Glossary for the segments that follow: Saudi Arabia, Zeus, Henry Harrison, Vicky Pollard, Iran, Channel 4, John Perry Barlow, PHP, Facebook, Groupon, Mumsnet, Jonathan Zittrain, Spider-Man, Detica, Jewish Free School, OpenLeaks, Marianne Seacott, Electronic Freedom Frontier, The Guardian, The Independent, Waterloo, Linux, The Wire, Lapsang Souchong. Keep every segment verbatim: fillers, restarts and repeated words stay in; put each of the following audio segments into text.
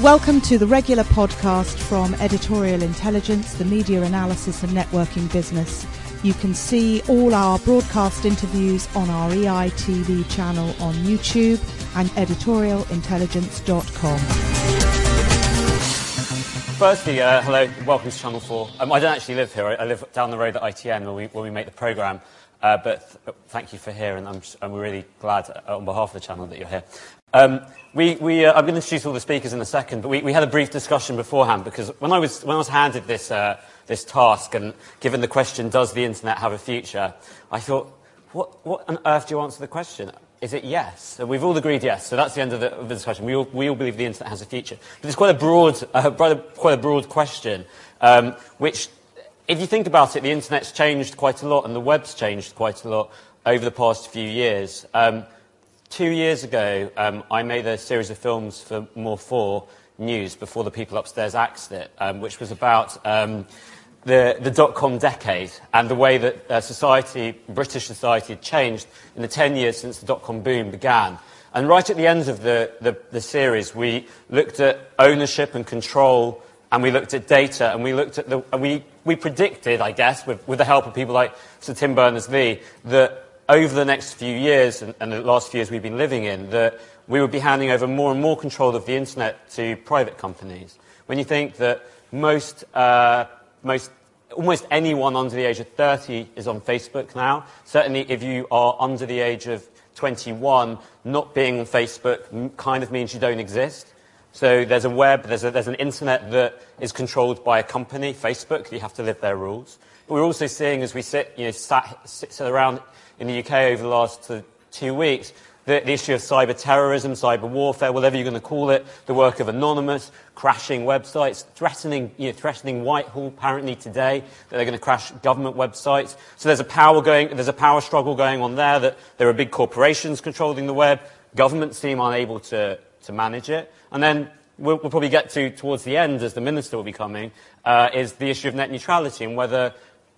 Welcome to the regular podcast from Editorial Intelligence, the media analysis and networking business. You can see all our broadcast interviews on our E I T V channel on YouTube and editorial intelligence dot com. Firstly, uh, hello, welcome to Channel four. Um, I don't actually live here. I, I live down the road at I T N where we, where we make the programme. Uh, but th thank you for here, and I'm, just, I'm really glad uh, on behalf of the channel that you're here. Um, we, we, uh, I'm going to introduce all the speakers in a second, but we, we had a brief discussion beforehand because when I was, when I was handed this, uh, this task and given the question, does the internet have a future, I thought, what, what on earth do you answer the question? Is it yes? And we've all agreed yes, so that's the end of the, of the discussion. We all, we all believe the internet has a future. But it's quite a broad, uh, quite a broad question, um, which, if you think about it, the internet's changed quite a lot and the web's changed quite a lot over the past few years. Um, Two years ago, um, I made a series of films for More Four News before the people upstairs axed it, um, which was about um, the, the dot-com decade and the way that uh, society, British society, had changed in the ten years since the dot-com boom began. And right at the end of the, the, the series, we looked at ownership and control, and we looked at data, and we looked at the, and we we predicted, I guess, with, with the help of people like Sir Tim Berners-Lee, that over the next few years, and, and the last few years we've been living in, that we would be handing over more and more control of the internet to private companies. When you think that most, uh, most, almost anyone under the age of thirty is on Facebook now, certainly if you are under the age of twenty-one, not being on Facebook kind of means you don't exist. So there's a web, there's, a, there's an internet that is controlled by a company, Facebook, you have to live their rules. But we're also seeing, as we sit, you know, sat, sit, sit around in the U K over the last uh, two weeks, the, the issue of cyber terrorism, cyber warfare, whatever you're going to call it, the work of Anonymous, crashing websites, threatening, you know, threatening Whitehall apparently today that they're going to crash government websites. So there's a power going, there's a power struggle going on there. That there are big corporations controlling the web, governments seem unable to to manage it, and then we'll, we'll probably get to towards the end, as the minister will be coming, uh, is the issue of net neutrality and whether.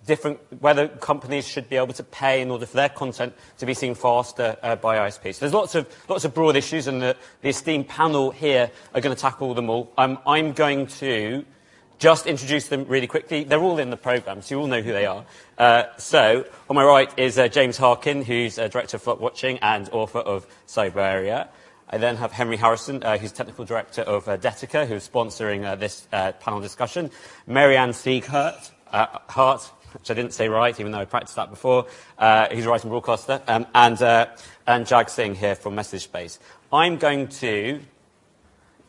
Different, whether companies should be able to pay in order for their content to be seen faster uh, by I S Ps. So there's lots of, lots of broad issues, and the, the esteemed panel here are going to tackle them all. Um, I'm going to just introduce them really quickly. They're all in the programme, so you all know who they are. Uh, so on my right is uh, James Harkin, who's uh, director of Flockwatching and author of Cyburbia. I then have Henry Harrison, uh, who's technical director of uh, Detica, who's sponsoring uh, this uh, panel discussion. Mary-Ann Sieghart, uh, Hart, which I didn't say right, even though I practiced that before. Uh, he's a writing broadcaster. Um, and, uh, and Jag Singh here from Message Space. I'm going to...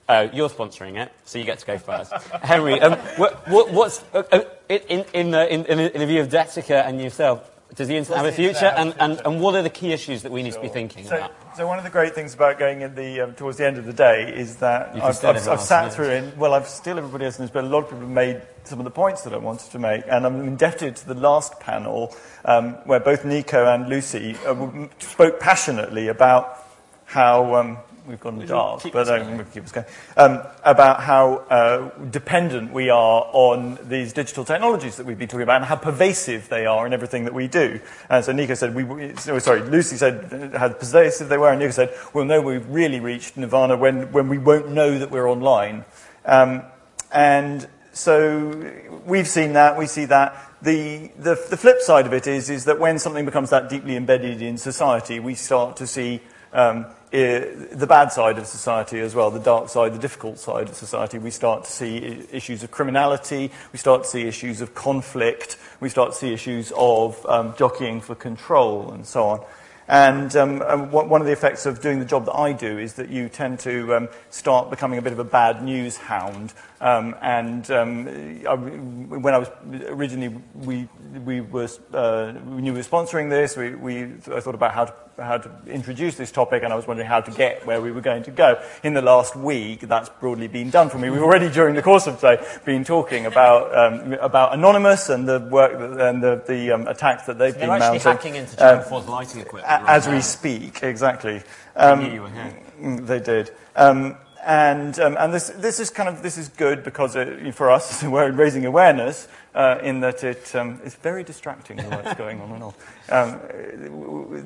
Oh, you're sponsoring it, so you get to go first. Henry, um, what, what, what's... Uh, in, in, the, in, in the view of Detica and yourself, does the internet have a future? And, and, and what are the key issues that we need sure. to be thinking so, about? So one of the great things about going in the, um, towards the end of the day is that I've, I've, I've sat through in... Well, I've still everybody else knows, but a lot of people have made some of the points that I wanted to make, and I'm indebted to the last panel um, where both Nico and Lucy uh, spoke passionately about how um, we've gone dark, but I um, keep us going um, about how uh, dependent we are on these digital technologies that we've been talking about, and how pervasive they are in everything that we do. And so Nico said, we sorry, Lucy said how pervasive they were, and Nico said, "We'll know we've really reached nirvana when when we won't know that we're online." Um, and So we've seen that, we see that. The, the, the flip side of it is, is that when something becomes that deeply embedded in society, we start to see um, I the bad side of society as well, the dark side, the difficult side of society. We start to see issues of criminality, we start to see issues of conflict, we start to see issues of um, jockeying for control and so on. And um, one of the effects of doing the job that I do is that you tend to um, start becoming a bit of a bad news hound. Um, and um, I, when I was originally, we we were uh, we knew we were sponsoring this. We, we I thought about how to how to introduce this topic, and I was wondering how to get where we were going to go. In the last week, that's broadly been done for me. We've already, during the course of today, been talking about um, about Anonymous and the work that, and the the um, attacks that they've so been mounting. They're actually hacking into Channel four's lighting equipment. As we speak, exactly. Um, they knew you were here. They did, um, and um, and this this is kind of this is good because it, for us we're raising awareness. uh, in that it um, is very distracting what's going on and on. Um,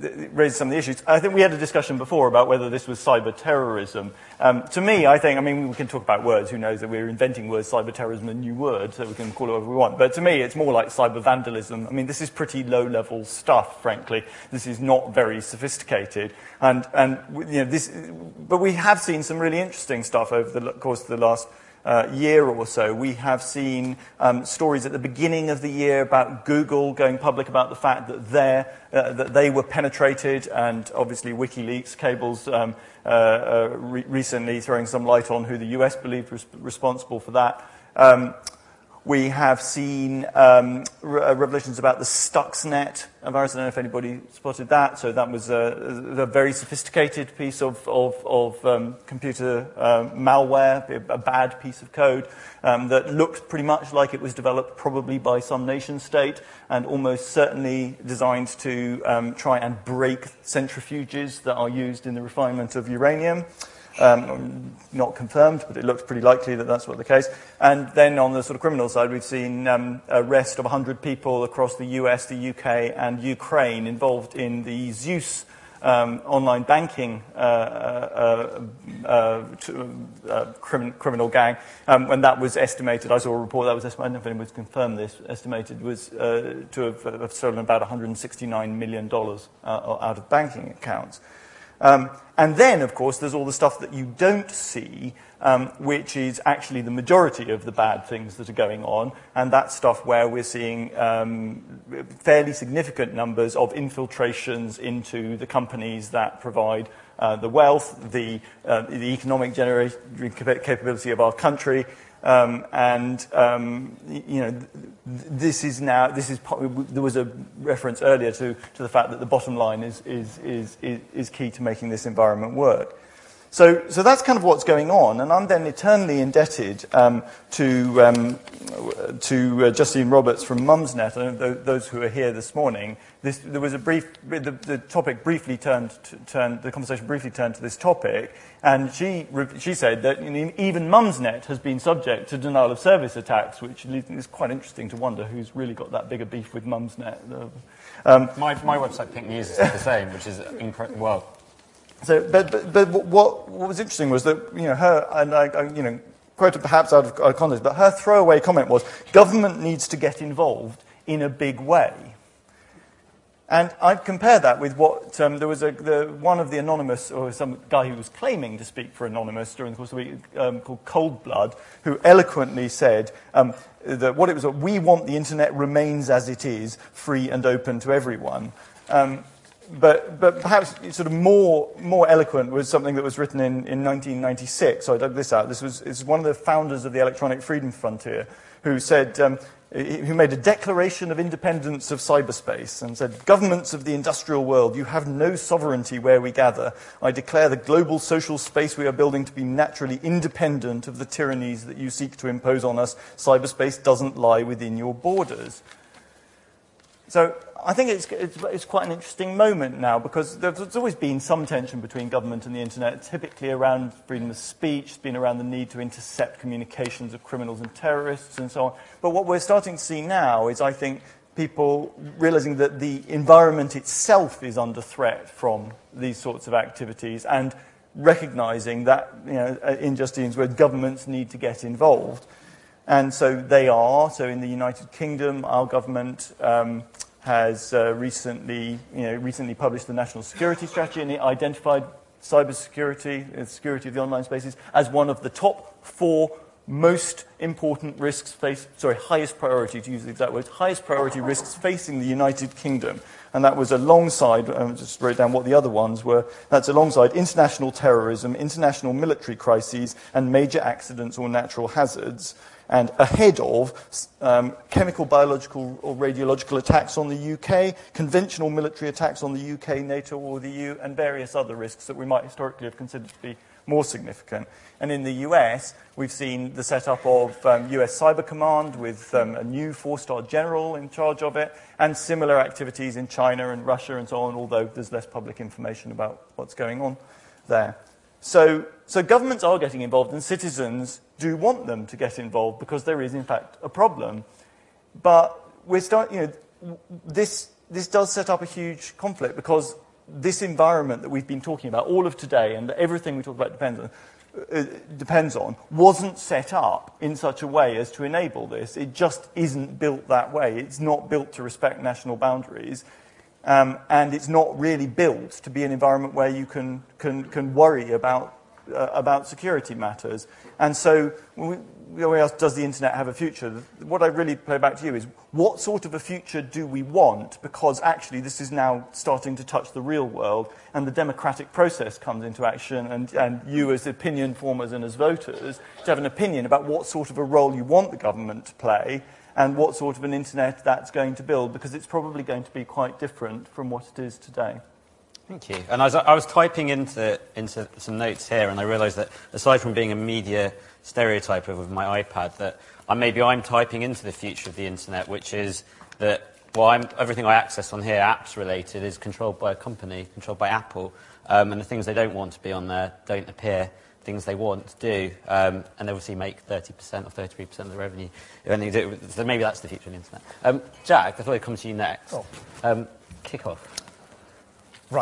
it raises some of the issues. I think we had a discussion before about whether this was cyber terrorism. Um, to me, I think, I mean, we can talk about words. Who knows that we're inventing words, cyber terrorism, a new word, so we can call it whatever we want. But to me, it's more like cyber vandalism. I mean, this is pretty low-level stuff, frankly. This is not very sophisticated. And, and you know, this, but we have seen some really interesting stuff over the course of the last Uh, year or so. We have seen um, stories at the beginning of the year about Google going public about the fact that they're, uh, that they were penetrated, and obviously WikiLeaks cables um, uh, uh, re recently throwing some light on who the U S believed was responsible for that. Um, we have seen um, re revelations about the Stuxnet virus. I don't know if anybody spotted that. So that was a, a very sophisticated piece of, of, of um, computer uh, malware, a bad piece of code um, that looked pretty much like it was developed probably by some nation state and almost certainly designed to um, try and break centrifuges that are used in the refinement of uranium. Um, not confirmed, but it looks pretty likely that that's what the case. And then on the sort of criminal side, we've seen um, arrest of one hundred people across the U S, the U K, and Ukraine involved in the Zeus um, online banking uh, uh, uh, uh, crim criminal gang. Um, when that was estimated, I saw a report that was estimated, I don't know if anyone's confirmed this, estimated was uh, to have, have stolen about one hundred sixty-nine million dollars uh, out of banking accounts. Um, and then, of course, there's all the stuff that you don't see, um, which is actually the majority of the bad things that are going on, and that's stuff where we're seeing um, fairly significant numbers of infiltrations into the companies that provide uh, the wealth, the, uh, the economic generating capability of our country. Um, and um, you know, this is now. This is there was a reference earlier to to the fact that the bottom line is is is is key to making this environment work. So so that's kind of what's going on, and I'm then eternally indebted um, to um, to uh, Justine Roberts from Mumsnet and those who are here this morning. This, there was a brief the, the topic briefly turned to, turned the conversation briefly turned to this topic, and she she said that even Mumsnet has been subject to denial of service attacks, which is quite interesting to wonder who's really got that bigger beef with Mumsnet. Um, my my website Pink News is the same, which is incredible. Well, so but but, but what, what was interesting was that you know her and I, I you know quoted perhaps out of context, but her throwaway comment was government needs to get involved in a big way. And I'd compare that with what um, there was a, the, one of the Anonymous, or some guy who was claiming to speak for Anonymous during the course of the week, um, called Cold Blood, who eloquently said um, that what it was, we want the internet remains as it is, free and open to everyone. Um, but, but perhaps sort of more, more eloquent was something that was written in, in nineteen ninety-six. So I dug this out. This was, this was one of the founders of the Electronic Freedom Frontier, who said... Um, who made a declaration of independence of cyberspace and said, governments of the industrial world, you have no sovereignty where we gather. I declare the global social space we are building to be naturally independent of the tyrannies that you seek to impose on us. Cyberspace doesn't lie within your borders. So I think it's, it's, it's quite an interesting moment now, because there's always been some tension between government and the internet, typically around freedom of speech. It's been around the need to intercept communications of criminals and terrorists and so on. But what we're starting to see now is, I think, people realizing that the environment itself is under threat from these sorts of activities, and recognizing that, you know, in Justine's word, governments need to get involved. And so they are. So in the United Kingdom, our government... Um, has uh, recently, you know, recently published the National Security Strategy, and it identified cybersecurity, the security of the online spaces, as one of the top four most important risks faced, sorry, highest priority, to use the exact words, highest priority risks facing the United Kingdom. And that was alongside, I just wrote down what the other ones were, that's alongside international terrorism, international military crises, and major accidents or natural hazards. And ahead of um, chemical, biological, or radiological attacks on the U K, conventional military attacks on the U K, NATO, or the E U, and various other risks that we might historically have considered to be more significant. And in the U S, we've seen the setup of um, U S Cyber Command with um, a new four-star general in charge of it, and similar activities in China and Russia and so on, although there's less public information about what's going on there. So, so governments are getting involved, and citizens do want them to get involved, because there is, in fact, a problem. But we're start, you know, this, this does set up a huge conflict, because this environment that we've been talking about all of today and everything we talk about depends on, uh, depends on wasn't set up in such a way as to enable this. It just isn't built that way. It's not built to respect national boundaries. Um, and it's not really built to be an environment where you can, can, can worry about Uh, about security matters. And so when we, we ask, does the internet have a future? What I really play back to you is, what sort of a future do we want? Because actually this is now starting to touch the real world, and the democratic process comes into action, and, and you as opinion formers and as voters to have an opinion about what sort of a role you want the government to play and what sort of an internet that's going to build, because it's probably going to be quite different from what it is today. Thank you. And I was, I was typing into, into some notes here, and I realised that, aside from being a media stereotype of my iPad, that I, maybe I'm typing into the future of the internet, which is that, well, I'm, everything I access on here, apps-related, is controlled by a company, controlled by Apple, um, and the things they don't want to be on there don't appear, things they want do, um, and they obviously make thirty percent or thirty-three percent of the revenue. And they do, so maybe that's the future of the internet. Um, Jack, I thought I'd come to you next. Oh. Um, kick off.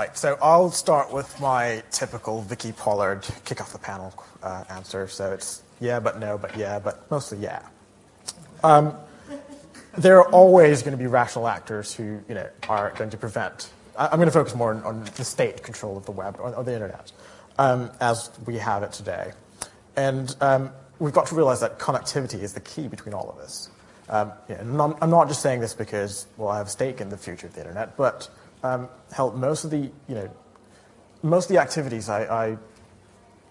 Right, so I'll start with my typical Vicky Pollard kick-off-the-panel uh, answer. So it's yeah, but no, but yeah, but mostly yeah. Um, there are always going to be rational actors who, you know, are going to prevent... I, I'm going to focus more on, on the state control of the web, or, or the internet, um, as we have it today. And um, we've got to realize that connectivity is the key between all of this. Um, you know, not, I'm not just saying this because, well, I have a stake in the future of the internet, but... Um, help most of the, you know, most of the activities I, I,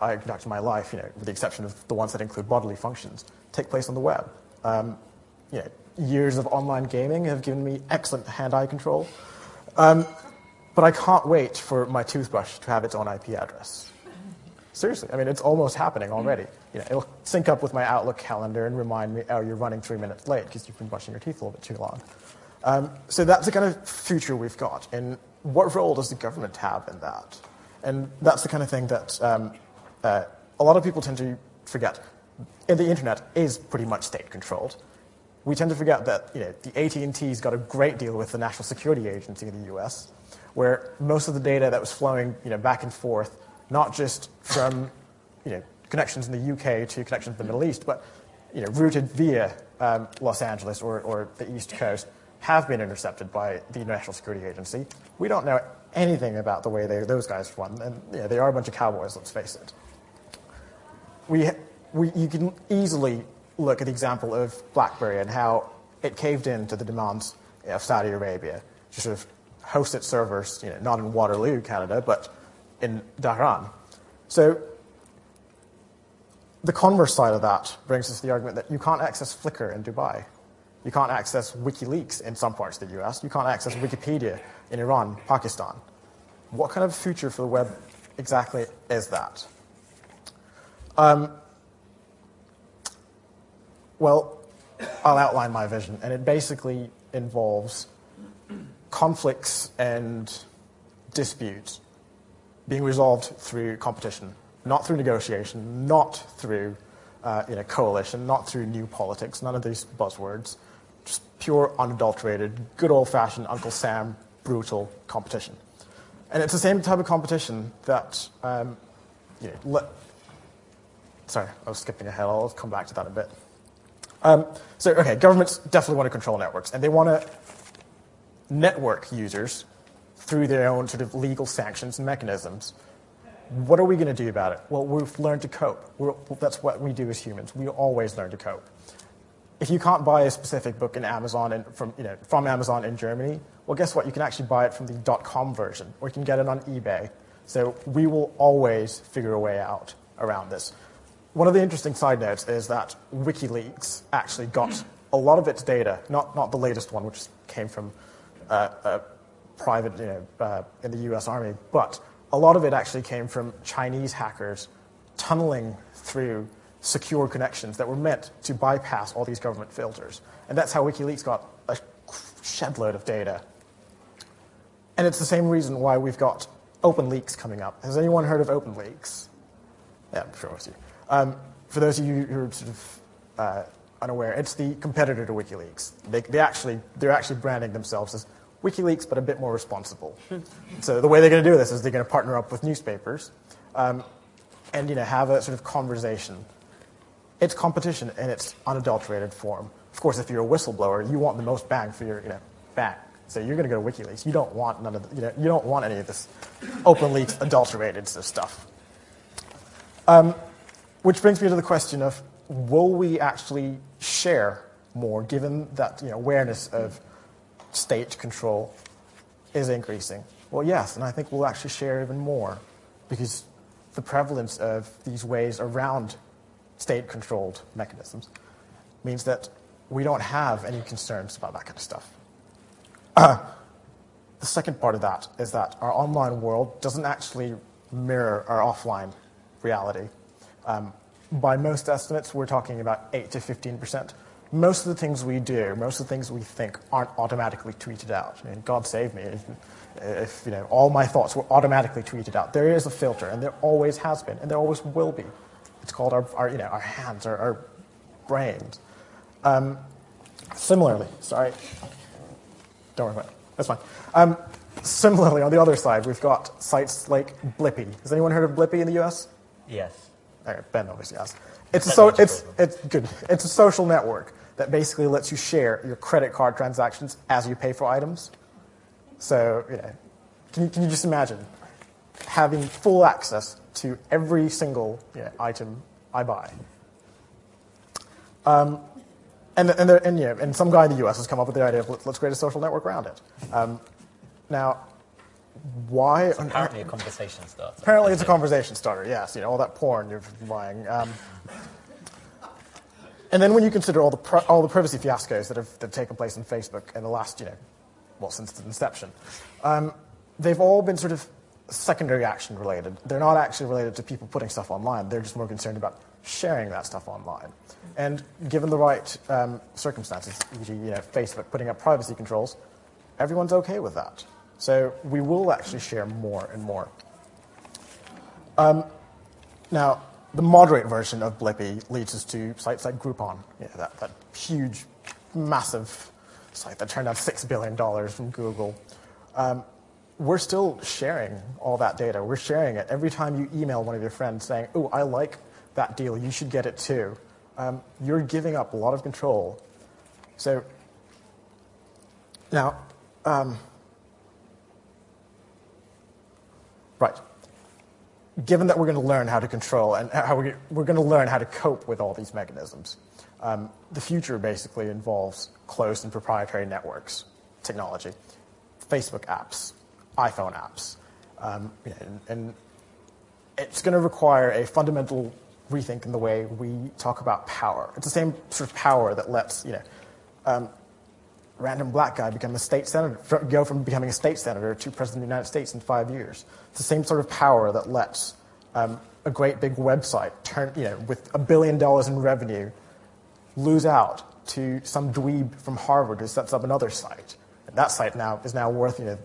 I conduct in my life, you know, with the exception of the ones that include bodily functions, take place on the web. Um, you know, years of online gaming have given me excellent hand-eye control, um, but I can't wait for my toothbrush to have its own I P address. Seriously, I mean, it's almost happening already. You know, it'll sync up with my Outlook calendar and remind me, oh, you're running three minutes late because you've been brushing your teeth a little bit too long. Um, so that's the kind of future we've got, and what role does the government have in that? And that's the kind of thing that um, uh, a lot of people tend to forget. And the internet is pretty much state-controlled. We tend to forget that, you know, the A T and T's got a great deal with the National Security Agency in the U S, where most of the data that was flowing, you know, back and forth, not just from, you know, connections in the U K to connections in the Middle East, but, you know, routed via um, Los Angeles or, or the East Coast, have been intercepted by the National Security Agency. We don't know anything about the way they, those guys run, and yeah, they are a bunch of cowboys, let's face it. We, we, you can easily look at the example of BlackBerry and how it caved in to the demands of Saudi Arabia to sort of host its servers, you know, not in Waterloo, Canada, but in Tehran. So the converse side of that brings us to the argument that you can't access Flickr in Dubai. You can't access WikiLeaks in some parts of the U S. You can't access Wikipedia in Iran, Pakistan. What kind of future for the web exactly is that? Um, well, I'll outline my vision, and it basically involves conflicts and disputes being resolved through competition, not through negotiation, not through uh, you know, coalition, not through new politics, none of these buzzwords. Just pure, unadulterated, good old-fashioned Uncle Sam, brutal competition. And it's the same type of competition that, um, you know, le- sorry, I was skipping ahead. I'll come back to that in a bit. Um, so, okay, governments definitely want to control networks, and they want to network users through their own sort of legal sanctions and mechanisms. What are we going to do about it? Well, we've learned to cope. We're, that's what we do as humans. We always learn to cope. If you can't buy a specific book in Amazon and from, you know, from Amazon in Germany, well, guess what? You can actually buy it from the dot com version, or you can get it on eBay. So we will always figure a way out around this. One of the interesting side notes is that WikiLeaks actually got a lot of its data, not not the latest one, which came from uh, a private, you know, uh, in the U S Army, but a lot of it actually came from Chinese hackers tunneling through secure connections that were meant to bypass all these government filters. And that's how WikiLeaks got a shed load of data. And it's the same reason why we've got OpenLeaks coming up. Has anyone heard of OpenLeaks? Yeah, I'm sure it was you. Um, for those of you who are sort of uh, unaware, it's the competitor to WikiLeaks. They, they actually, they're actually branding themselves as WikiLeaks, but a bit more responsible. So the way they're going to do this is they're going to partner up with newspapers um, and, you know, have a sort of conversation. It's competition in its unadulterated form. Of course, if you're a whistleblower, you want the most bang for your, you know, bang. So you're going to go to WikiLeaks. You don't want none of the, you know, you don't want any of this OpenLeaks adulterated stuff. Um, which brings me to the question of, will we actually share more, given that, you know, awareness of state control is increasing? Well, yes, and I think we'll actually share even more, because the prevalence of these ways around state-controlled mechanisms means that we don't have any concerns about that kind of stuff. Uh, the second part of that is that our online world doesn't actually mirror our offline reality. Um, by most estimates, we're talking about eight to fifteen percent. Most of the things we do, most of the things we think, aren't automatically tweeted out. I mean, God save me if, if you know, all my thoughts were automatically tweeted out. There is a filter, and there always has been, and there always will be. It's called our, our you know, our hands, our, our brains. Um, similarly, sorry, don't worry about it. That's fine. Um, similarly, on the other side, we've got sites like Blippi. Has anyone heard of Blippi in the U S? Yes. Okay, Ben obviously has. It's a so it's it's good. It's a social network that basically lets you share your credit card transactions as you pay for items. So, you know, can you can you just imagine having full access to every single, you know, item I buy? Um, and and there, and, you know, and some guy in the U S has come up with the idea of let's, let's create a social network around it. Um, now, why? It's apparently a conversation starter. Apparently it's a conversation starter, yes. You know, all that porn you're buying. Um, and then when you consider all the pri all the privacy fiascos that have, that have taken place on Facebook in the last, you know, well, since the inception, um, they've all been sort of secondary action related. They're not actually related to people putting stuff online. They're just more concerned about sharing that stuff online. And given the right um, circumstances, for example, you know, Facebook putting up privacy controls, everyone's okay with that. So we will actually share more and more. Um, now, the moderate version of Blippi leads us to sites like Groupon, you know, that, that huge, massive site that turned out six billion dollars from Google. Um, we're still sharing all that data. We're sharing it. Every time you email one of your friends saying, oh, I like that deal, you should get it too, um, you're giving up a lot of control. So now... Um, Right. Given that we're going to learn how to control and how we, we're going to learn how to cope with all these mechanisms, um, the future basically involves closed and proprietary networks, technology, Facebook apps, iPhone apps, um, and, and it's going to require a fundamental rethink in the way we talk about power. It's the same sort of power that lets, you know, um, random black guy become a state senator, go from becoming a state senator to president of the United States in five years. It's the same sort of power that lets um, a great big website turn, you know, with a billion dollars in revenue, lose out to some dweeb from Harvard who sets up another site. And that site now is now worth, you know,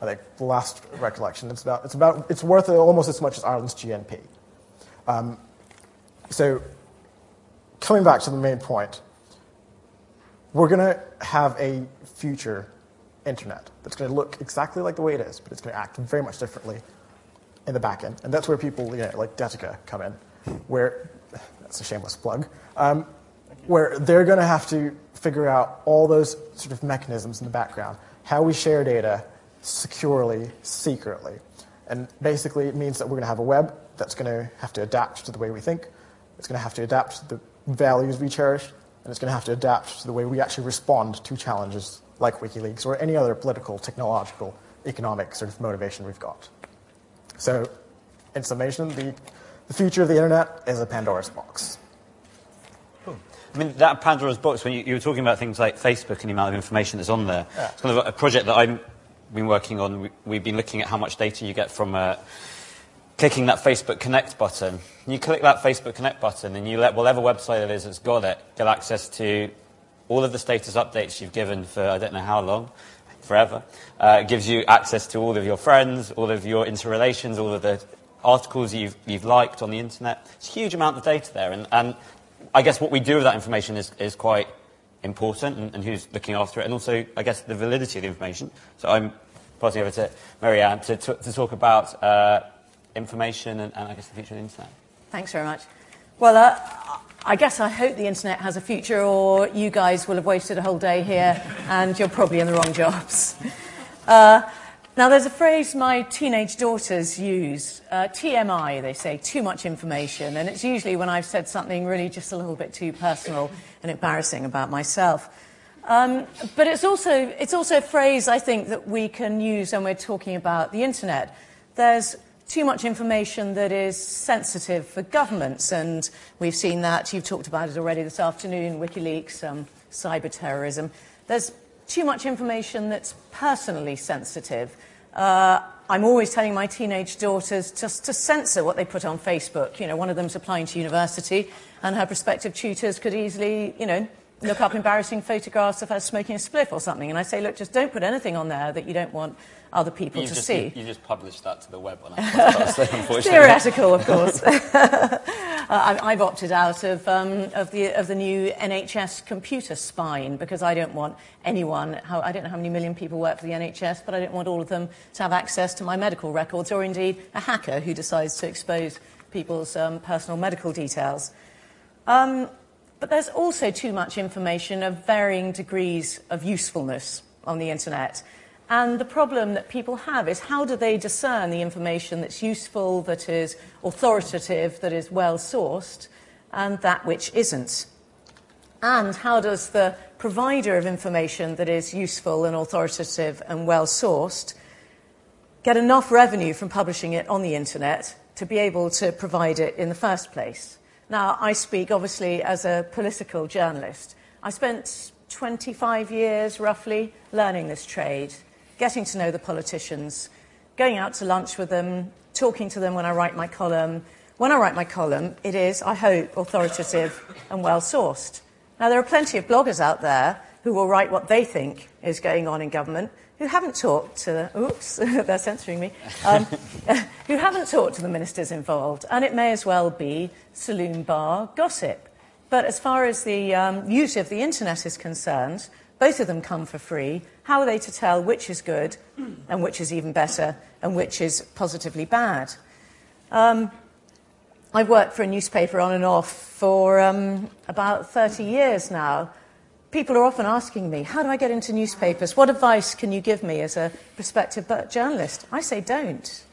I think the last recollection, it's about it's about it's worth almost as much as Ireland's G N P. Um, so, coming back to the main point. We're going to have a future internet that's going to look exactly like the way it is, but it's going to act very much differently in the back end. And that's where people, you know, like Detica come in, where, that's a shameless plug, um, where they're going to have to figure out all those sort of mechanisms in the background, how we share data securely, secretly. And basically it means that we're going to have a web that's going to have to adapt to the way we think. It's going to have to adapt to the values we cherish. And it's going to have to adapt to the way we actually respond to challenges like WikiLeaks or any other political, technological, economic sort of motivation we've got. So, in summation, the, the future of the internet is a Pandora's box. Cool. I mean, that Pandora's box, when you, you were talking about things like Facebook and the amount of information that's on there, yeah. It's kind of a project that I've been working on. We, we've been looking at how much data you get from... Uh, clicking that Facebook Connect button. You click that Facebook Connect button and you let whatever website it is that's got it get access to all of the status updates you've given for I don't know how long, forever. Uh, it gives you access to all of your friends, all of your interrelations, all of the articles you've, you've liked on the internet. It's a huge amount of data there. And, and I guess what we do with that information is, is quite important, and, and who's looking after it, and also, I guess, the validity of the information. So I'm passing over to Mary-Anne to, to, to talk about uh, information and, and, I guess, the future of the internet. Thanks very much. Well, uh, I guess I hope the internet has a future, or you guys will have wasted a whole day here, and you're probably in the wrong jobs. Uh, now, there's a phrase my teenage daughters use, uh, T M I, they say, too much information, and it's usually when I've said something really just a little bit too personal and embarrassing about myself. Um, but it's also, it's also a phrase, I think, that we can use when we're talking about the internet. There's too much information that is sensitive for governments, and we've seen that. You've talked about it already this afternoon, WikiLeaks, um, cyber terrorism. There's too much information that's personally sensitive. Uh, I'm always telling my teenage daughters just to censor what they put on Facebook. You know, one of them's applying to university, and her prospective tutors could easily, you know, look up embarrassing photographs of her smoking a spliff or something. And I say, look, just don't put anything on there that you don't want other people you to just, see. You, you just published that to the web on that podcast, unfortunately. Theoretical, of course. uh, I've opted out of, um, of, the, of the new N H S computer spine because I don't want anyone, how, I don't know how many million people work for the N H S, but I don't want all of them to have access to my medical records, or indeed a hacker who decides to expose people's um, personal medical details. Um... But there's also too much information of varying degrees of usefulness on the internet. And the problem that people have is, how do they discern the information that's useful, that is authoritative, that is well-sourced, and that which isn't? And how does the provider of information that is useful and authoritative and well-sourced get enough revenue from publishing it on the internet to be able to provide it in the first place? Now, I speak, obviously, as a political journalist. I spent twenty-five years, roughly, learning this trade, getting to know the politicians, going out to lunch with them, talking to them when I write my column. When I write my column, it is, I hope, authoritative and well-sourced. Now, there are plenty of bloggers out there who will write what they think is going on in government, who haven't talked to the, oops, they're censoring me, um, who haven't talked to the ministers involved, and it may as well be saloon bar gossip. But as far as the um, use of the internet is concerned, both of them come for free. How are they to tell which is good and which is even better and which is positively bad? Um, I've worked for a newspaper on and off for um, about thirty years now. People are often asking me, how do I get into newspapers? What advice can you give me as a prospective journalist? I say don't,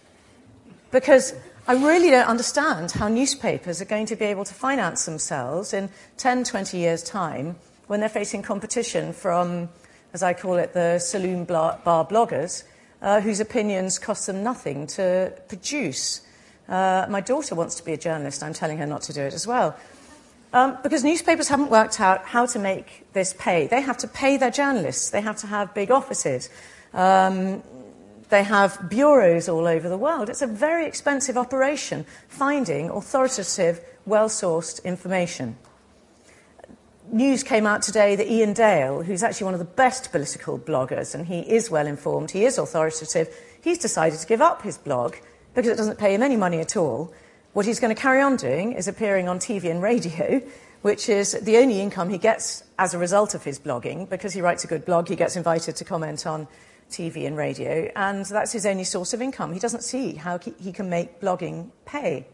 because I really don't understand how newspapers are going to be able to finance themselves in ten, twenty years' time when they're facing competition from, as I call it, the saloon bar bloggers, uh, whose opinions cost them nothing to produce. Uh, my daughter wants to be a journalist. I'm telling her not to do it as well. Um, because newspapers haven't worked out how to make this pay. They have to pay their journalists. They have to have big offices. Um, they have bureaus all over the world. It's a very expensive operation, finding authoritative, well-sourced information. News came out today that Ian Dale, who's actually one of the best political bloggers, and he is well-informed, he is authoritative, he's decided to give up his blog because it doesn't pay him any money at all. What he's going to carry on doing is appearing on T V and radio, which is the only income he gets as a result of his blogging. Because he writes a good blog, he gets invited to comment on T V and radio, and that's his only source of income. He doesn't see how he can make blogging pay.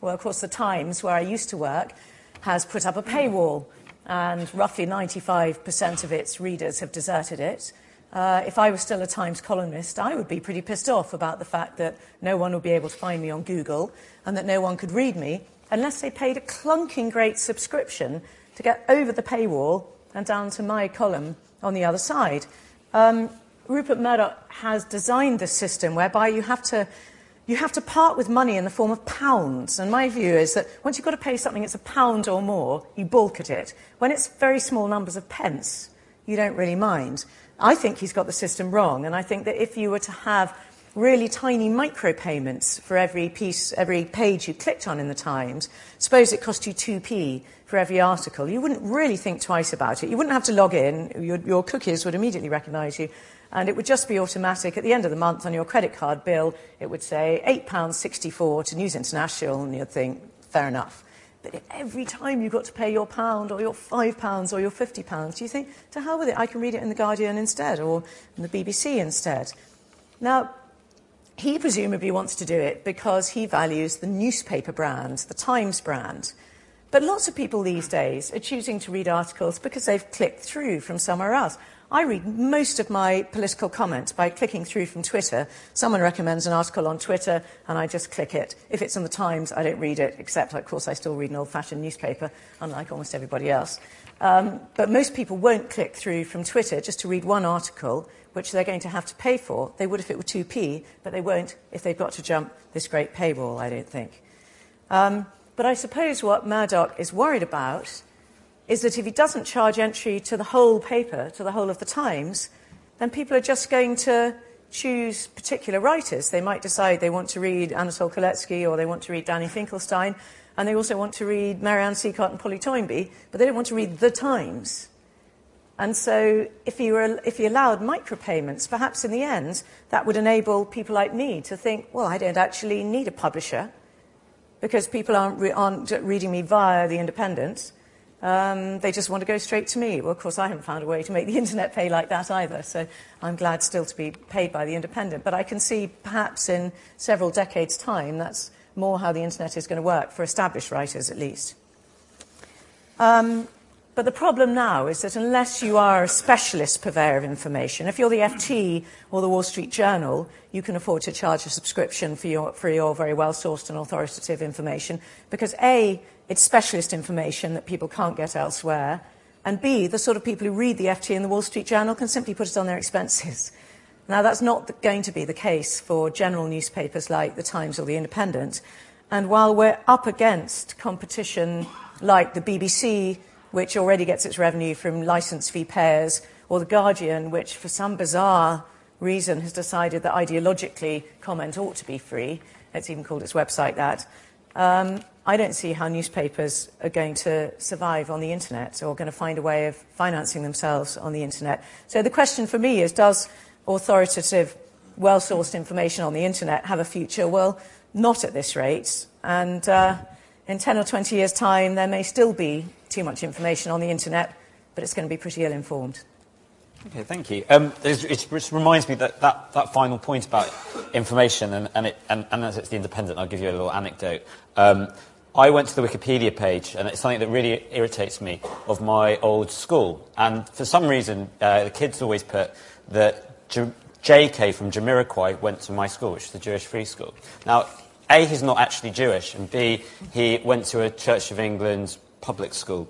Well, of course, The Times, where I used to work, has put up a paywall, and roughly ninety-five percent of its readers have deserted it. Uh, if I was still a Times columnist, I would be pretty pissed off about the fact that no one would be able to find me on Google and that no one could read me unless they paid a clunking great subscription to get over the paywall and down to my column on the other side. Um, Rupert Murdoch has designed this system whereby you have to you have to part with money in the form of pounds. And my view is that once you've got to pay something, it's a pound or more, you balk at it. When it's very small numbers of pence, you don't really mind. I think he's got the system wrong, and I think that if you were to have really tiny micropayments for every piece, every page you clicked on in the Times, suppose it cost you two p for every article, you wouldn't really think twice about it. You wouldn't have to log in. Your, your cookies would immediately recognise you, and it would just be automatic. At the end of the month on your credit card bill, it would say eight pounds sixty-four to News International, and you'd think, fair enough. that every time you got to pay your pound or your five pounds or your fifty pounds, do you think, to hell with it, I can read it in The Guardian instead or in the B B C instead? Now, he presumably wants to do it because he values the newspaper brand, the Times brand. But lots of people these days are choosing to read articles because they've clicked through from somewhere else. I read most of my political comments by clicking through from Twitter. Someone recommends an article on Twitter, and I just click it. If it's in the Times, I don't read it, except, of course, I still read an old-fashioned newspaper, unlike almost everybody else. Um, but most people won't click through from Twitter just to read one article, which they're going to have to pay for. They would if it were two p, but they won't if they've got to jump this great paywall, I don't think. Um, But I suppose what Murdoch is worried about is that if he doesn't charge entry to the whole paper, to the whole of the Times, then people are just going to choose particular writers. They might decide they want to read Anatole Kolecki or they want to read Danny Finkelstein, and they also want to read Marianne Seacott and Polly Toynbee, but they don't want to read The Times. And so if you, were, if you allowed micropayments, perhaps in the end that would enable people like me to think, well, I don't actually need a publisher, because people aren't, re aren't reading me via The Independent. Um, they just want to go straight to me. Well, of course, I haven't found a way to make the internet pay like that either, so I'm glad still to be paid by The Independent. But I can see perhaps in several decades' time that's more how the internet is going to work, for established writers at least. Um, but the problem now is that unless you are a specialist purveyor of information, if you're the F T or the Wall Street Journal, you can afford to charge a subscription for your, for your very well-sourced and authoritative information because, A, it's specialist information that people can't get elsewhere, and, B, the sort of people who read the F T and the Wall Street Journal can simply put it on their expenses. Now, that's not going to be the case for general newspapers like The Times or The Independent, and while we're up against competition like the B B C, which already gets its revenue from licence fee payers, or The Guardian, which for some bizarre reason has decided that ideologically comment ought to be free. It's even called its website that. Um, I don't see how newspapers are going to survive on the internet or going to find a way of financing themselves on the internet. So the question for me is, does authoritative, well-sourced information on the internet have a future? Well, not at this rate. And uh, in ten or twenty years' time, there may still be too much information on the internet, but it's going to be pretty ill-informed. Okay, thank you. Um, it just reminds me that, that that final point about information, and, and, it, and, and as it's The Independent, I'll give you a little anecdote. Um, I went to the Wikipedia page, and it's something that really irritates me, of my old school. And for some reason, uh, the kids always put that J JK from Jamiroquai went to my school, which is the Jewish Free School. Now, A, he's not actually Jewish, and B, he went to a Church of England public school.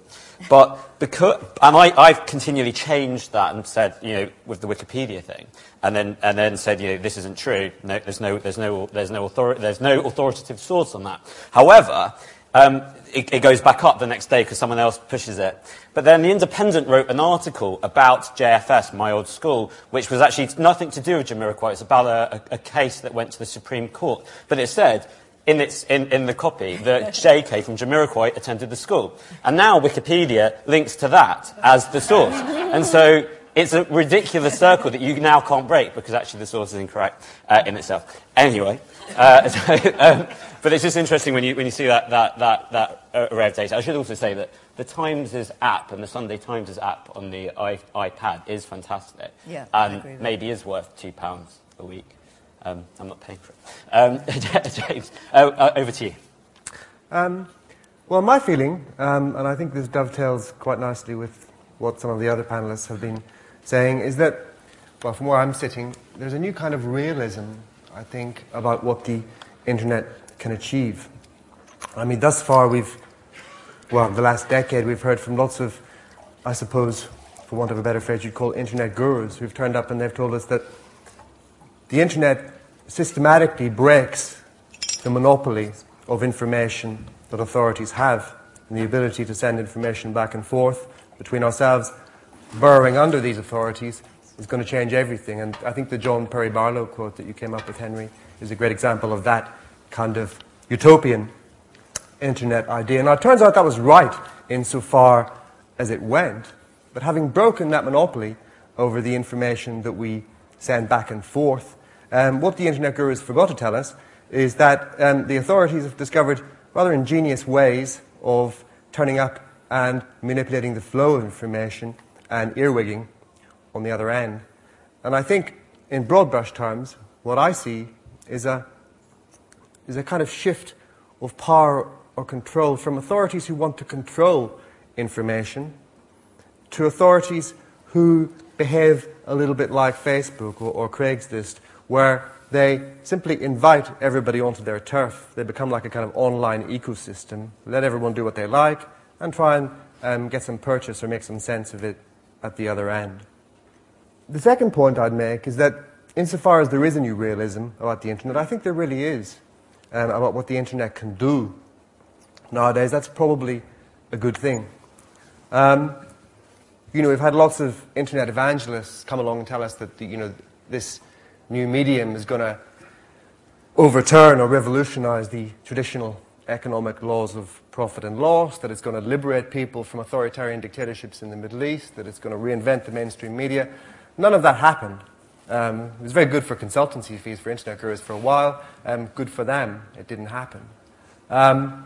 But because, and I, I've continually changed that and said, you know, with the Wikipedia thing, and then and then said, you know, this isn't true. No, there's no there's no there's no author there's no authoritative source on that. However, um, it, it goes back up the next day because someone else pushes it. But then The Independent wrote an article about J F S, my old school, which was actually nothing to do with Jamiroquai. It's about a, a, a case that went to the Supreme Court. But it said, In, its, in, in the copy, that J K from Jamiroquai attended the school. And now Wikipedia links to that as the source. And so it's a ridiculous circle that you now can't break because actually the source is incorrect uh, in itself. Anyway, uh, so, um, but it's just interesting when you, when you see that, that, that, that uh, array of data. I should also say that the Times' app and the Sunday Times' app on the I iPad is fantastic. Yeah, and I agree with maybe that. Is worth two pounds a week. Um, I'm not paying for it. Um, James, oh, uh, over to you. Um, well, my feeling, um, and I think this dovetails quite nicely with what some of the other panellists have been saying, is that, well, from where I'm sitting, there's a new kind of realism, I think, about what the internet can achieve. I mean, thus far we've, well, the last decade we've heard from lots of, I suppose, for want of a better phrase, you'd call internet gurus who've turned up and they've told us that the internet systematically breaks the monopoly of information that authorities have and the ability to send information back and forth between ourselves. Burrowing under these authorities is going to change everything. And I think the John Perry Barlow quote that you came up with, Henry, is a great example of that kind of utopian internet idea. Now, it turns out that was right insofar as it went. But having broken that monopoly over the information that we send back and forth, Um, what the internet gurus forgot to tell us is that um, the authorities have discovered rather ingenious ways of turning up and manipulating the flow of information and earwigging on the other end. And I think, in broad brush terms, what I see is a, is a kind of shift of power or control from authorities who want to control information to authorities who behave a little bit like Facebook or, or Craigslist, where they simply invite everybody onto their turf. They become like a kind of online ecosystem, let everyone do what they like, and try and um, get some purchase or make some sense of it at the other end. The second point I'd make is that insofar as there is a new realism about the internet, I think there really is, um, about what the internet can do nowadays. That's probably a good thing. Um, you know, we've had lots of internet evangelists come along and tell us that, the, you know, this new medium is going to overturn or revolutionize the traditional economic laws of profit and loss, that it's going to liberate people from authoritarian dictatorships in the Middle East, that it's going to reinvent the mainstream media. None of that happened. Um, it was very good for consultancy fees for internet gurus for a while. Um, good for them. It didn't happen. Um,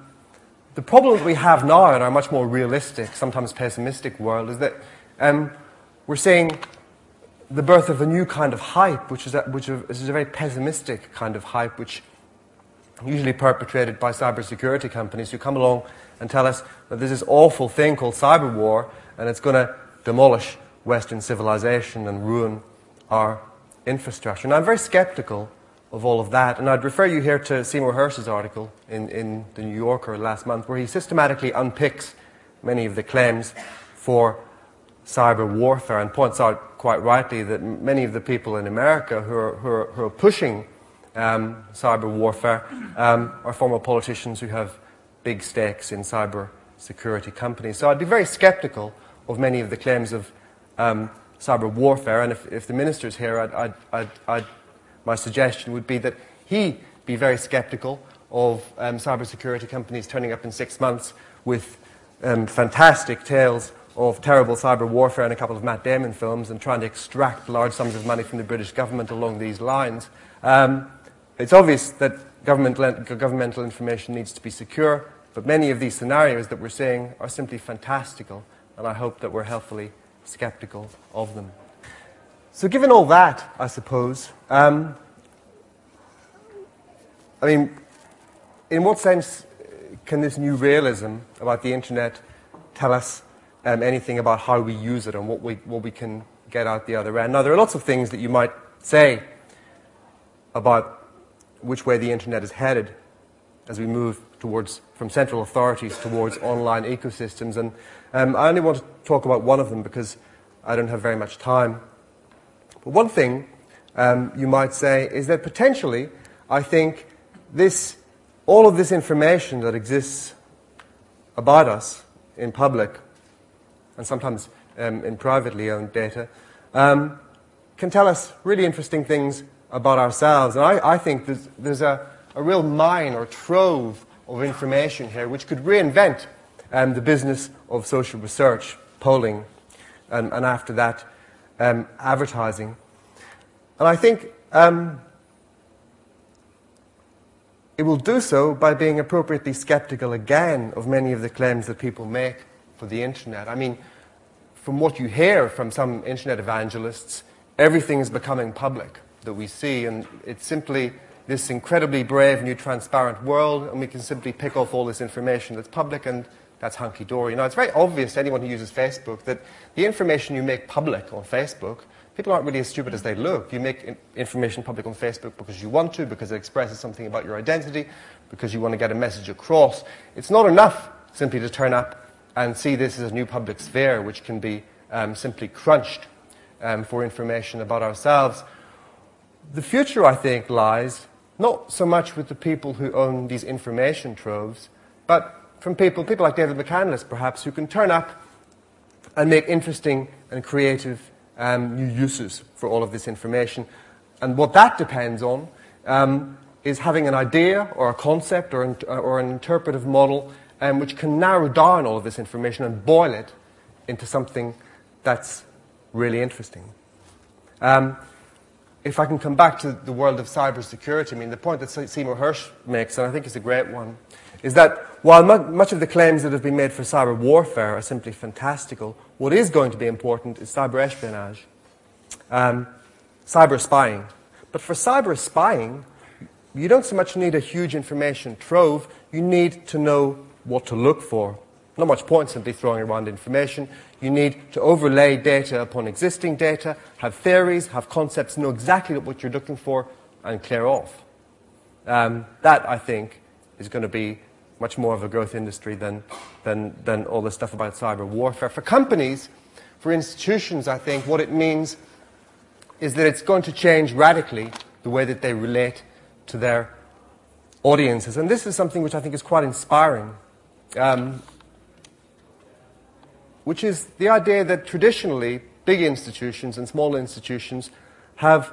the problem that we have now in our much more realistic, sometimes pessimistic world is that um, we're seeing the birth of a new kind of hype, which is a, which is a very pessimistic kind of hype, which usually perpetrated by cybersecurity companies who come along and tell us that there's this awful thing called cyber war, and it's going to demolish Western civilization and ruin our infrastructure. And I'm very skeptical of all of that, and I'd refer you here to Seymour Hersh's article in, in The New Yorker last month, where he systematically unpicks many of the claims for cyber warfare and points out quite rightly that many of the people in America who are, who are, who are pushing Um, cyber warfare um, are former politicians who have big stakes in cyber security companies. So I'd be very sceptical of many of the claims of um, cyber warfare, and if, if the minister's here, I'd, I'd, I'd, I'd, my suggestion would be that he be very sceptical of um, cyber security companies turning up in six months with um, fantastic tales of terrible cyber warfare in a couple of Matt Damon films and trying to extract large sums of money from the British government along these lines. Um, It's obvious that governmental information needs to be secure, but many of these scenarios that we're seeing are simply fantastical, and I hope that we're healthily sceptical of them. So given all that, I suppose, um, I mean, in what sense can this new realism about the internet tell us um, anything about how we use it and what we, what we can get out the other end? Now, there are lots of things that you might say about which way the internet is headed as we move towards from central authorities towards online ecosystems. And um, I only want to talk about one of them because I don't have very much time. But one thing um, you might say is that potentially I think this, all of this information that exists about us in public and sometimes um, in privately owned data um, can tell us really interesting things about ourselves. And I, I think there's, there's a, a real mine or trove of information here which could reinvent um, the business of social research, polling, and, and after that, um, advertising. And I think um, it will do so by being appropriately skeptical again of many of the claims that people make for the internet. I mean, from what you hear from some internet evangelists, everything is becoming public that we see, and it's simply this incredibly brave new transparent world, and we can simply pick off all this information that's public, and that's hunky-dory. Now, it's very obvious to anyone who uses Facebook that the information you make public on Facebook, people aren't really as stupid as they look. You make information public on Facebook because you want to, because it expresses something about your identity, because you want to get a message across. It's not enough simply to turn up and see this as a new public sphere which can be um, simply crunched um, for information about ourselves. The future, I think, lies not so much with the people who own these information troves, but from people, people like David McCandless, perhaps, who can turn up and make interesting and creative um, new uses for all of this information. And what that depends on um, is having an idea or a concept or an, or an interpretive model um, which can narrow down all of this information and boil it into something that's really interesting. Um, If I can come back to the world of cybersecurity, I mean, the point that Seymour Hersh makes, and I think it's a great one, is that While much of the claims that have been made for cyber warfare are simply fantastical, what is going to be important is cyber espionage, um, cyber spying. But for cyber spying, you don't so much need a huge information trove, you need to know what to look for. Not much point simply throwing around information. You need to overlay data upon existing data, have theories, have concepts, know exactly what you're looking for, and clear off. Um, that, I think, is going to be much more of a growth industry than, than, than all this stuff about cyber warfare. For companies, for institutions, I think, what it means is that it's going to change radically the way that they relate to their audiences. And this is something which I think is quite inspiring, um, which is the idea that traditionally big institutions and small institutions have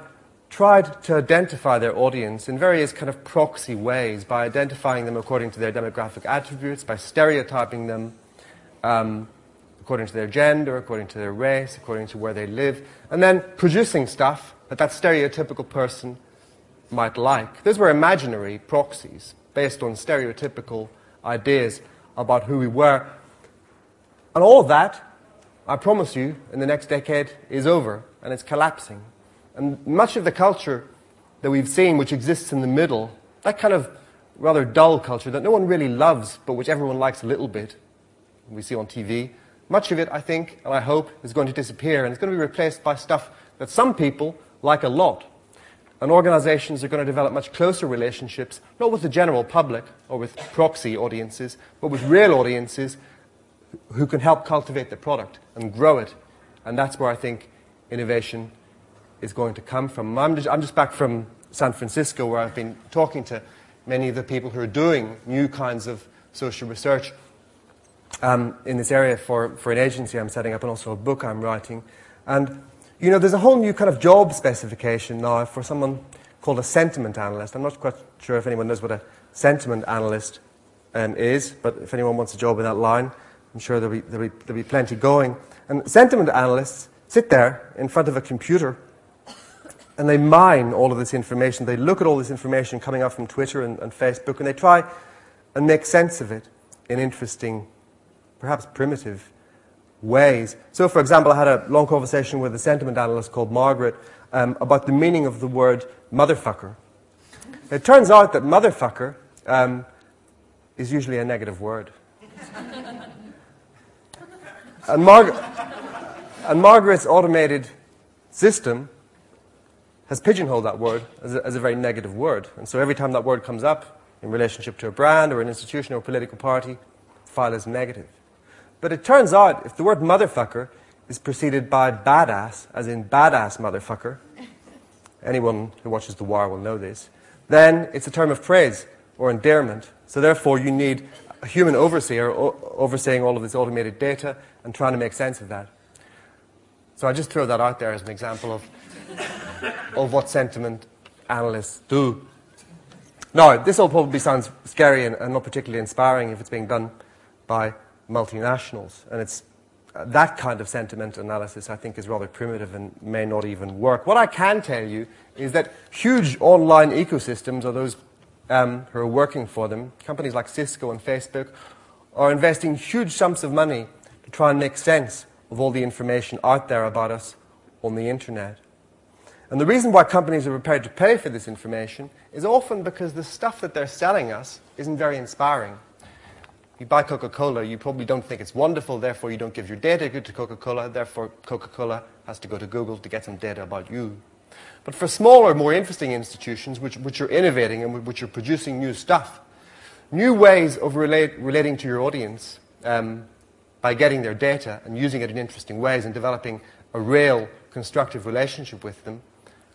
tried to identify their audience in various kind of proxy ways by identifying them according to their demographic attributes, by stereotyping them um, according to their gender, according to their race, according to where they live, and then producing stuff that that stereotypical person might like. Those were imaginary proxies based on stereotypical ideas about who we were. And all of that, I promise you, in the next decade is over, and it's collapsing. And much of the culture that we've seen, which exists in the middle, that kind of rather dull culture that no one really loves, but which everyone likes a little bit, we see on T V, much of it, I think, and I hope, is going to disappear, and it's going to be replaced by stuff that some people like a lot. And organizations are going to develop much closer relationships, not with the general public or with proxy audiences, but with real audiences who can help cultivate the product and grow it. And that's where I think innovation is going to come from. I'm just, I'm just back from San Francisco, where I've been talking to many of the people who are doing new kinds of social research um, in this area for, for an agency I'm setting up and also a book I'm writing. And, you know, there's a whole new kind of job specification now for someone called a sentiment analyst. I'm not quite sure if anyone knows what a sentiment analyst um, is, but if anyone wants a job in that line, I'm sure there'll be, there'll, be, there'll be plenty going. And sentiment analysts sit there in front of a computer and they mine all of this information. They look at all this information coming up from Twitter and, and Facebook, and they try and make sense of it in interesting, perhaps primitive ways. So, for example, I had a long conversation with a sentiment analyst called Margaret um, about the meaning of the word motherfucker. It turns out that motherfucker um, is usually a negative word. And, Mar and Margaret's automated system has pigeonholed that word as a, as a very negative word. And so every time that word comes up in relationship to a brand or an institution or a political party, the file is negative. But it turns out if the word motherfucker is preceded by badass, as in badass motherfucker, anyone who watches The Wire will know this, then it's a term of praise or endearment. So therefore you need a human overseer o overseeing all of this automated data and trying to make sense of that. So I just throw that out there as an example of, of what sentiment analysts do. Now, this all probably sounds scary and, and not particularly inspiring if it's being done by multinationals. And it's uh, that kind of sentiment analysis, I think, is rather primitive and may not even work. What I can tell you is that huge online ecosystems are those Um, who are working for them, companies like Cisco and Facebook, are investing huge sums of money to try and make sense of all the information out there about us on the internet. And the reason why companies are prepared to pay for this information is often because the stuff that they're selling us isn't very inspiring. You buy Coca-Cola, you probably don't think it's wonderful, therefore you don't give your data to Coca-Cola, therefore Coca-Cola has to go to Google to get some data about you. But for smaller, more interesting institutions, which, which are innovating and which are producing new stuff, new ways of relate, relating to your audience um, by getting their data and using it in interesting ways and developing a real constructive relationship with them,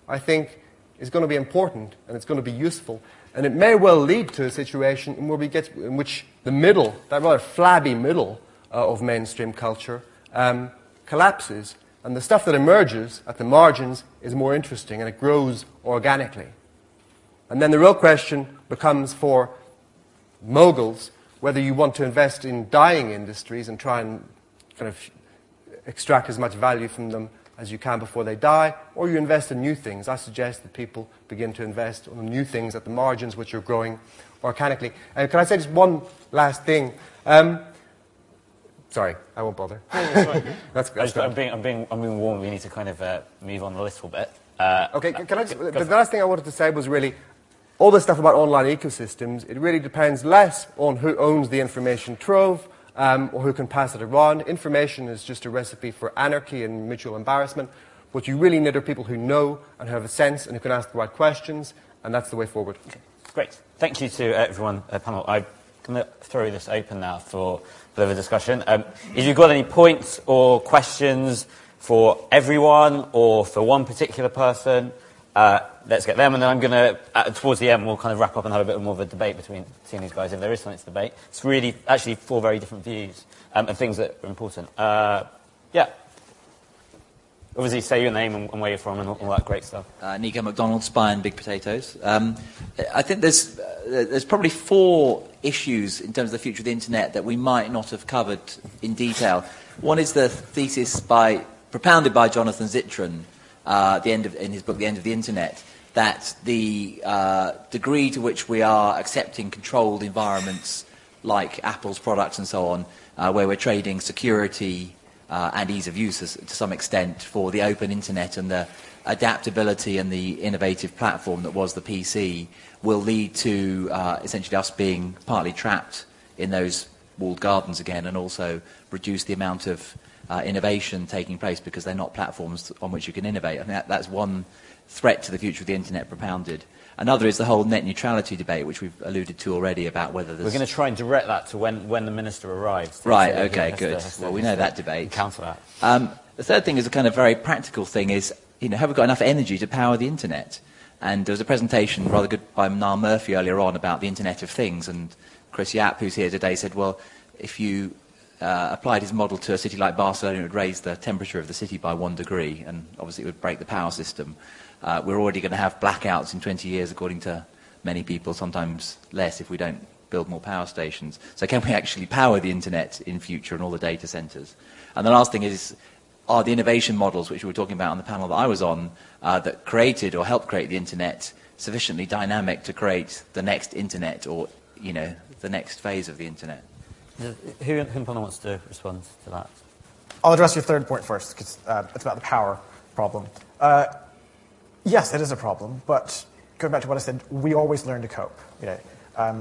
I think is going to be important and it's going to be useful. And it may well lead to a situation in, where we get, in which the middle, that rather flabby middle uh, of mainstream culture, um, collapses. And the stuff that emerges at the margins is more interesting and it grows organically. And then the real question becomes for moguls whether you want to invest in dying industries and try and kind of extract as much value from them as you can before they die, or you invest in new things. I suggest that people begin to invest on new things at the margins which are growing organically. And can I say just one last thing? Um, Sorry, I won't bother. that's, that's I'm, being, I'm, being, I'm being warned we need to kind of uh, move on a little bit. Uh, okay, can I just, the last thing I wanted to say was really, all this stuff about online ecosystems, it really depends less on who owns the information trove um, or who can pass it around. Information is just a recipe for anarchy and mutual embarrassment. What you really need are people who know and who have a sense and who can ask the right questions, and that's the way forward. Okay. Great. Thank you to uh, everyone, uh, panel. I'm going to throw this open now for... of a discussion. Um, if you've got any points or questions for everyone or for one particular person, uh, let's get them, and then I'm going to, uh, towards the end, we'll kind of wrap up and have a bit more of a debate between seeing these guys, if there is something to debate. It's really, actually, four very different views um, and things that are important. Uh, yeah. Obviously, say your name and, and where you're from and all, all that great stuff. Uh, Nico McDonald, Spy and Big Potatoes. Um, I think there's uh, there's probably four issues in terms of the future of the internet that we might not have covered in detail. One is the thesis by propounded by Jonathan Zittrain uh, the end of, in his book, The End of the Internet, that the uh, degree to which we are accepting controlled environments like Apple's products and so on, uh, where we're trading security Uh, and ease of use as, to some extent for the open internet and the adaptability and the innovative platform that was the P C will lead to uh, essentially us being partly trapped in those walled gardens again, and also reduce the amount of uh, innovation taking place because they're not platforms on which you can innovate. I mean, that, that's one threat to the future of the internet propounded. Another is the whole net neutrality debate, which we've alluded to already, about whether there's... We're going to try and direct that to when, when the minister arrives. Right, so OK, good. To, well, we know that debate. Counter that. Um, the third thing is a kind of very practical thing is, you know, have we got enough energy to power the internet? And there was a presentation, rather good, by Niall Murphy earlier on about the Internet of Things, and Chris Yap, who's here today, said, well, if you uh, applied his model to a city like Barcelona, it would raise the temperature of the city by one degree, and obviously it would break the power system. Uh, we're already going to have blackouts in twenty years, according to many people, sometimes less if we don't build more power stations. So can we actually power the internet in future and all the data centres? And the last thing is, are the innovation models, which we were talking about on the panel that I was on, uh, that created or helped create the internet, sufficiently dynamic to create the next internet, or, you know, the next phase of the internet? Who, who, who wants to respond to that? I'll address your third point first, because uh, it's about the power problem. Uh, Yes, it is a problem, but going back to what I said, we always learn to cope. You know, um,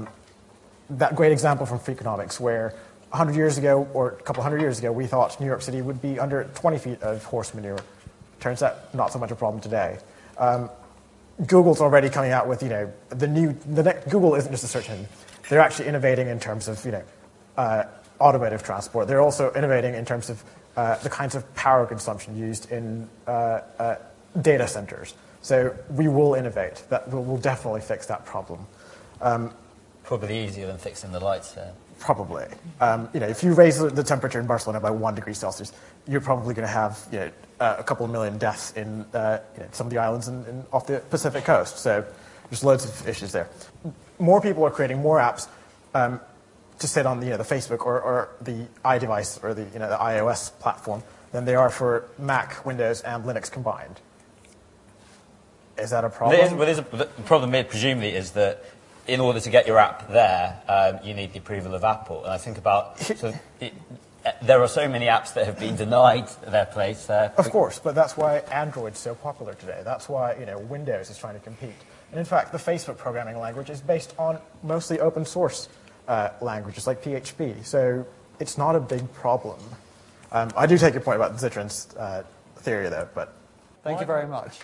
that great example from Freakonomics where a hundred years ago, or a couple hundred years ago, we thought New York City would be under twenty feet of horse manure. Turns out, not so much a problem today. Um, Google's already coming out with, you know, the new, the next, Google isn't just a search engine. They're actually innovating in terms of, you know, uh, automotive transport. They're also innovating in terms of uh, the kinds of power consumption used in uh, uh, data centers. So we will innovate. That will we'll definitely fix that problem. Um, probably easier than fixing the lights there. Probably. Um, you know, if you raise the temperature in Barcelona by one degree Celsius, you're probably going to have, you know, uh, a couple of million deaths in uh, you know, some of the islands in, in, off the Pacific coast. So there's loads of issues there. More people are creating more apps um, to sit on the, you know, the Facebook or, or the iDevice or the, you know, the iOS platform than they are for Mac, Windows, and Linux combined. Is that a problem? There is, well, there's a, the problem here, presumably, is that in order to get your app there, um, you need the approval of Apple. And I think about... So it, there are so many apps that have been denied their place there. Of course, but that's why Android's so popular today. That's why, you know, Windows is trying to compete. And in fact, the Facebook programming language is based on mostly open source uh, languages like P H P. So it's not a big problem. Um, I do take your point about Zittrain's uh, theory, though, but... Thank you very much.